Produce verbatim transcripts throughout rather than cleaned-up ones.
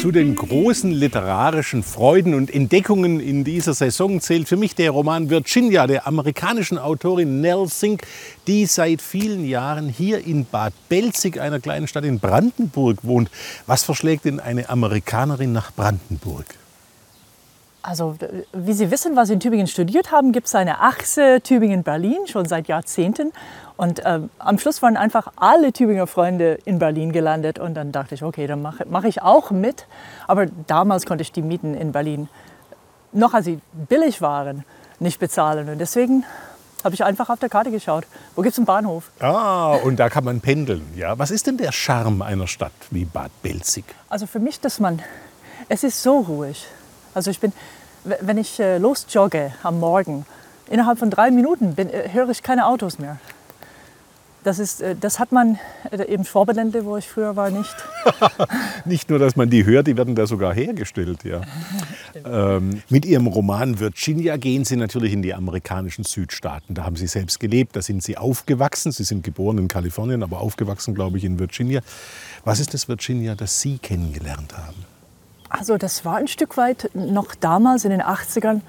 Zu den großen literarischen Freuden und Entdeckungen in dieser Saison zählt für mich der Roman Virginia der amerikanischen Autorin Nell Zink, die seit vielen Jahren hier in Bad Belzig, einer kleinen Stadt in Brandenburg, wohnt. Was verschlägt denn eine Amerikanerin nach Brandenburg? Also, wie Sie wissen, was Sie in Tübingen studiert haben, gibt es eine Achse Tübingen-Berlin schon seit Jahrzehnten. Und äh, am Schluss waren einfach alle Tübinger Freunde in Berlin gelandet. Und dann dachte ich, okay, dann mache mach ich auch mit. Aber damals konnte ich die Mieten in Berlin, noch als sie billig waren, nicht bezahlen. Und deswegen habe ich einfach auf der Karte geschaut, wo gibt es einen Bahnhof. Ah, und da kann man pendeln. Ja. Was ist denn der Charme einer Stadt wie Bad Belzig? Also für mich, dass man, es ist so ruhig. Also ich bin, wenn ich äh, losjogge am Morgen, innerhalb von drei Minuten bin, äh, höre ich keine Autos mehr. Das, ist, äh, das hat man äh, eben Schwabenländle, wo ich früher war, nicht. Nicht nur, dass man die hört, die werden da sogar hergestellt. Ja. ähm, mit Ihrem Roman Virginia gehen Sie natürlich in die amerikanischen Südstaaten. Da haben Sie selbst gelebt, da sind Sie aufgewachsen. Sie sind geboren in Kalifornien, aber aufgewachsen, glaube ich, in Virginia. Was ist das Virginia, das Sie kennengelernt haben? Also das war ein Stück weit noch damals in den achtzigern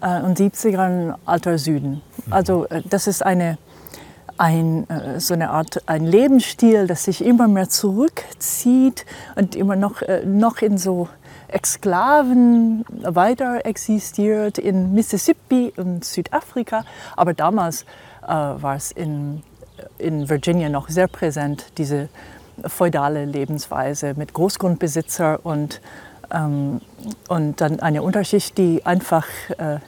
und siebzigern alter Süden. Also das ist eine, ein, so eine Art ein Lebensstil, das sich immer mehr zurückzieht und immer noch, noch in so Exklaven weiter existiert in Mississippi und Südafrika. Aber damals äh, war es in, in Virginia noch sehr präsent, diese feudale Lebensweise mit Großgrundbesitzer und Ähm, und dann eine Unterschicht, die einfach äh,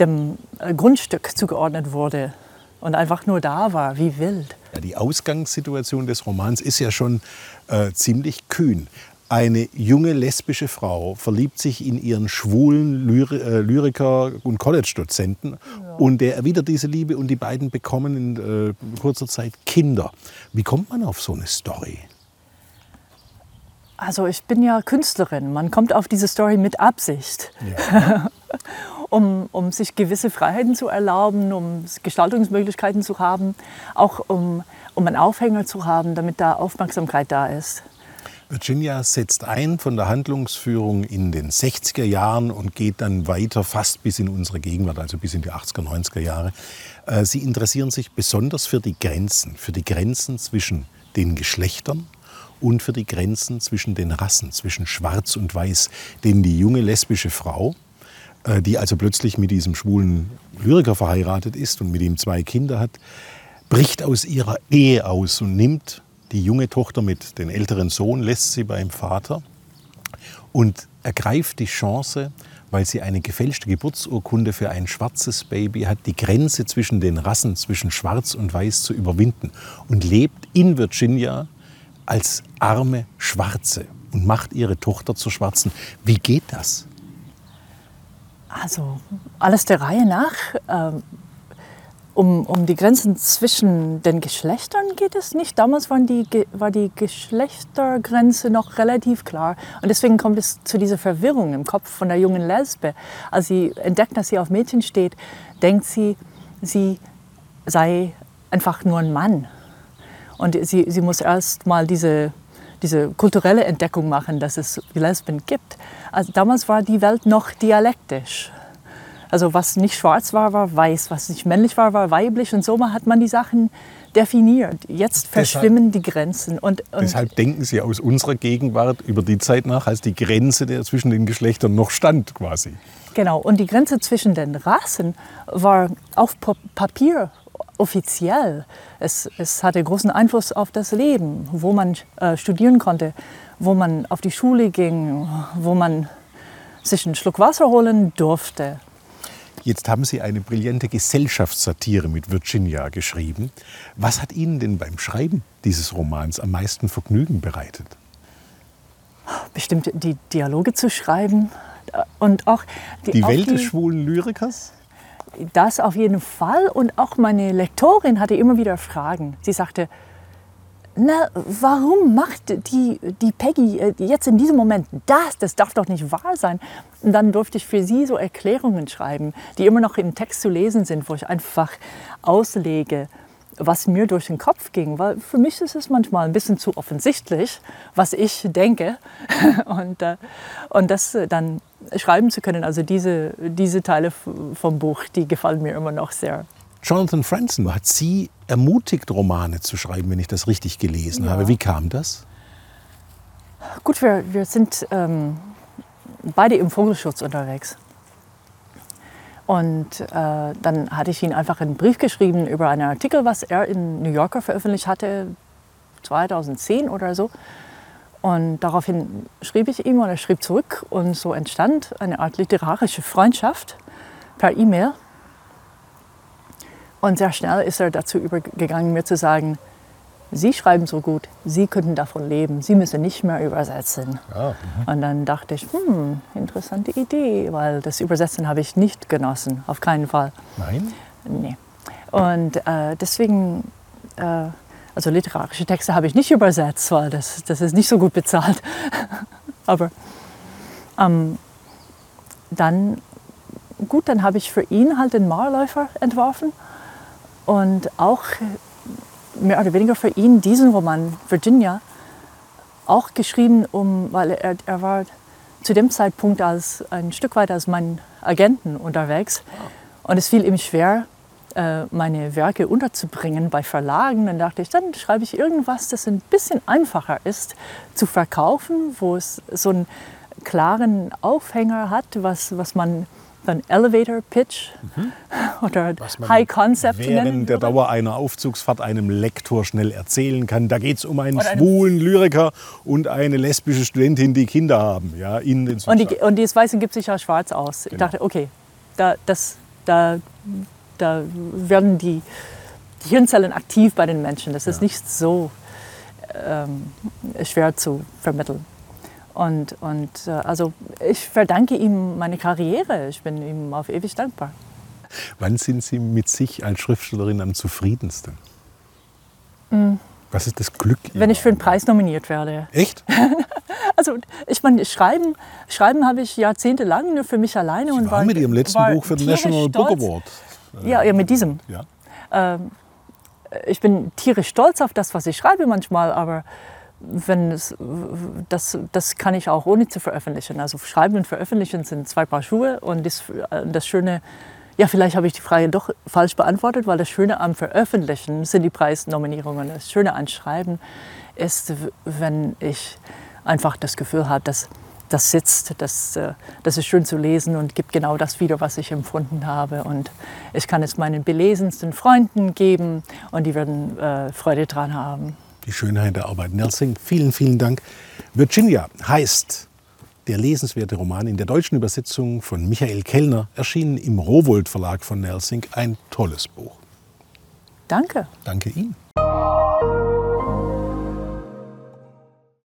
dem äh, Grundstück zugeordnet wurde und einfach nur da war, wie wild. Ja, die Ausgangssituation des Romans ist ja schon äh, ziemlich kühn. Eine junge lesbische Frau verliebt sich in ihren schwulen Lyri äh, Lyriker und College-Dozenten, ja. Und der erwidert diese Liebe und die beiden bekommen in äh, kurzer Zeit Kinder. Wie kommt man auf so eine Story? Also ich bin ja Künstlerin, man kommt auf diese Story mit Absicht, ja. um, um sich gewisse Freiheiten zu erlauben, um Gestaltungsmöglichkeiten zu haben, auch um, um einen Aufhänger zu haben, damit da Aufmerksamkeit da ist. Virginia setzt ein von der Handlungsführung in den sechziger Jahren und geht dann weiter fast bis in unsere Gegenwart, also bis in die achtziger, neunziger Jahre. Sie interessieren sich besonders für die Grenzen, für die Grenzen zwischen den Geschlechtern und für die Grenzen zwischen den Rassen, zwischen Schwarz und Weiß. Denn die junge lesbische Frau, die also plötzlich mit diesem schwulen Lyriker verheiratet ist und mit ihm zwei Kinder hat, bricht aus ihrer Ehe aus und nimmt die junge Tochter mit. Den älteren Sohn lässt sie beim Vater und ergreift die Chance, weil sie eine gefälschte Geburtsurkunde für ein schwarzes Baby hat, die Grenze zwischen den Rassen, zwischen Schwarz und Weiß zu überwinden und lebt in Virginia als arme Schwarze und macht ihre Tochter zur Schwarzen. Wie geht das? Also alles der Reihe nach. Ähm, um, um die Grenzen zwischen den Geschlechtern geht es nicht. Damals waren die, war die Geschlechtergrenze noch relativ klar. Und deswegen kommt es zu dieser Verwirrung im Kopf von der jungen Lesbe. Als sie entdeckt, dass sie auf Mädchen steht, denkt sie, sie sei einfach nur ein Mann. Und sie, sie muss erst mal diese, diese kulturelle Entdeckung machen, dass es Lesben gibt. Also damals war die Welt noch dialektisch. Also was nicht schwarz war, war weiß. Was nicht männlich war, war weiblich. Und so hat man die Sachen definiert. Jetzt verschwimmen deshalb die Grenzen. Und, und deshalb denken Sie aus unserer Gegenwart über die Zeit nach, als die Grenze der zwischen den Geschlechtern noch stand quasi. Genau. Und die Grenze zwischen den Rassen war auf Papier offiziell. Es, es hatte großen Einfluss auf das Leben, wo man äh, studieren konnte, wo man auf die Schule ging, wo man sich einen Schluck Wasser holen durfte. Jetzt haben Sie eine brillante Gesellschaftssatire mit Virginia geschrieben. Was hat Ihnen denn beim Schreiben dieses Romans am meisten Vergnügen bereitet? Bestimmt die Dialoge zu schreiben und auch die, die Welt auch die des schwulen Lyrikers? Das auf jeden Fall. Und auch meine Lektorin hatte immer wieder Fragen. Sie sagte, na, warum macht die, die Peggy jetzt in diesem Moment das? Das darf doch nicht wahr sein. Und dann durfte ich für sie so Erklärungen schreiben, die immer noch im Text zu lesen sind, wo ich einfach auslege, was mir durch den Kopf ging, weil für mich ist es manchmal ein bisschen zu offensichtlich, was ich denke und, äh, und das dann schreiben zu können. Also diese, diese Teile vom Buch, die gefallen mir immer noch sehr. Jonathan Franzen hat Sie ermutigt, Romane zu schreiben, wenn ich das richtig gelesen ja. habe. Wie kam das? Gut, wir, wir sind ähm, beide im Vogelschutz unterwegs. Und äh, dann hatte ich ihm einfach einen Brief geschrieben über einen Artikel, was er in New Yorker veröffentlicht hatte, zweitausendzehn oder so. Und daraufhin schrieb ich ihm und er schrieb zurück. Und so entstand eine Art literarische Freundschaft per E-Mail. Und sehr schnell ist er dazu übergegangen, mir zu sagen, Sie schreiben so gut, Sie könnten davon leben, Sie müssen nicht mehr übersetzen. Ja, und dann dachte ich, hm, interessante Idee, weil das Übersetzen habe ich nicht genossen, auf keinen Fall. Nein? Nee. Und äh, deswegen, äh, also literarische Texte habe ich nicht übersetzt, weil das, das ist nicht so gut bezahlt. Aber ähm, dann, gut, dann habe ich für ihn halt den Mauerläufer entworfen und auch mehr oder weniger für ihn diesen Roman Virginia auch geschrieben, um, weil er, er war zu dem Zeitpunkt als, ein Stück weit als mein Agenten unterwegs. Und es fiel ihm schwer, äh, meine Werke unterzubringen bei Verlagen. Dann dachte ich, dann schreibe ich irgendwas, das ein bisschen einfacher ist zu verkaufen, wo es so einen klaren Aufhänger hat, was, was man dann Elevator-Pitch mhm. oder High-Concept nennen. Während der Dauer einer Aufzugsfahrt einem Lektor schnell erzählen kann. Da geht es um einen schwulen Lyriker und eine lesbische Studentin, die Kinder haben. Ja, in den und, die, und das Weiße gibt sich ja schwarz aus. Genau. Ich dachte, okay, da, das, da, da werden die, die Hirnzellen aktiv bei den Menschen. Das ist ja. nicht so ähm, schwer zu vermitteln. Und, und also ich verdanke ihm meine Karriere. Ich bin ihm auf ewig dankbar. Wann sind Sie mit sich als Schriftstellerin am zufriedensten? Mm. Was ist das Glück? Wenn ich für einen Preis nominiert werde. Echt? Also ich meine, Schreiben, Schreiben habe ich jahrzehntelang nur für mich alleine. Sie und war mit Ihrem letzten Buch für den National Book Award. Ja, ja, mit diesem. Ja. Ich bin tierisch stolz auf das, was ich schreibe manchmal, aber wenn es, das, das kann ich auch ohne zu veröffentlichen. Also Schreiben und Veröffentlichen sind zwei Paar Schuhe. Und das, das Schöne, ja, vielleicht habe ich die Frage doch falsch beantwortet, weil das Schöne am Veröffentlichen sind die Preisnominierungen. Das Schöne an Schreiben ist, wenn ich einfach das Gefühl habe, dass das sitzt, das, das ist schön zu lesen und gibt genau das wieder, was ich empfunden habe. Und ich kann es meinen belesensten Freunden geben und die werden äh, Freude dran haben. Die Schönheit der Arbeit. Nell Zink, vielen, vielen Dank. Virginia heißt der lesenswerte Roman in der deutschen Übersetzung von Michael Kellner, erschienen im Rowohlt Verlag von Nell Zink. Ein tolles Buch. Danke. Danke Ihnen.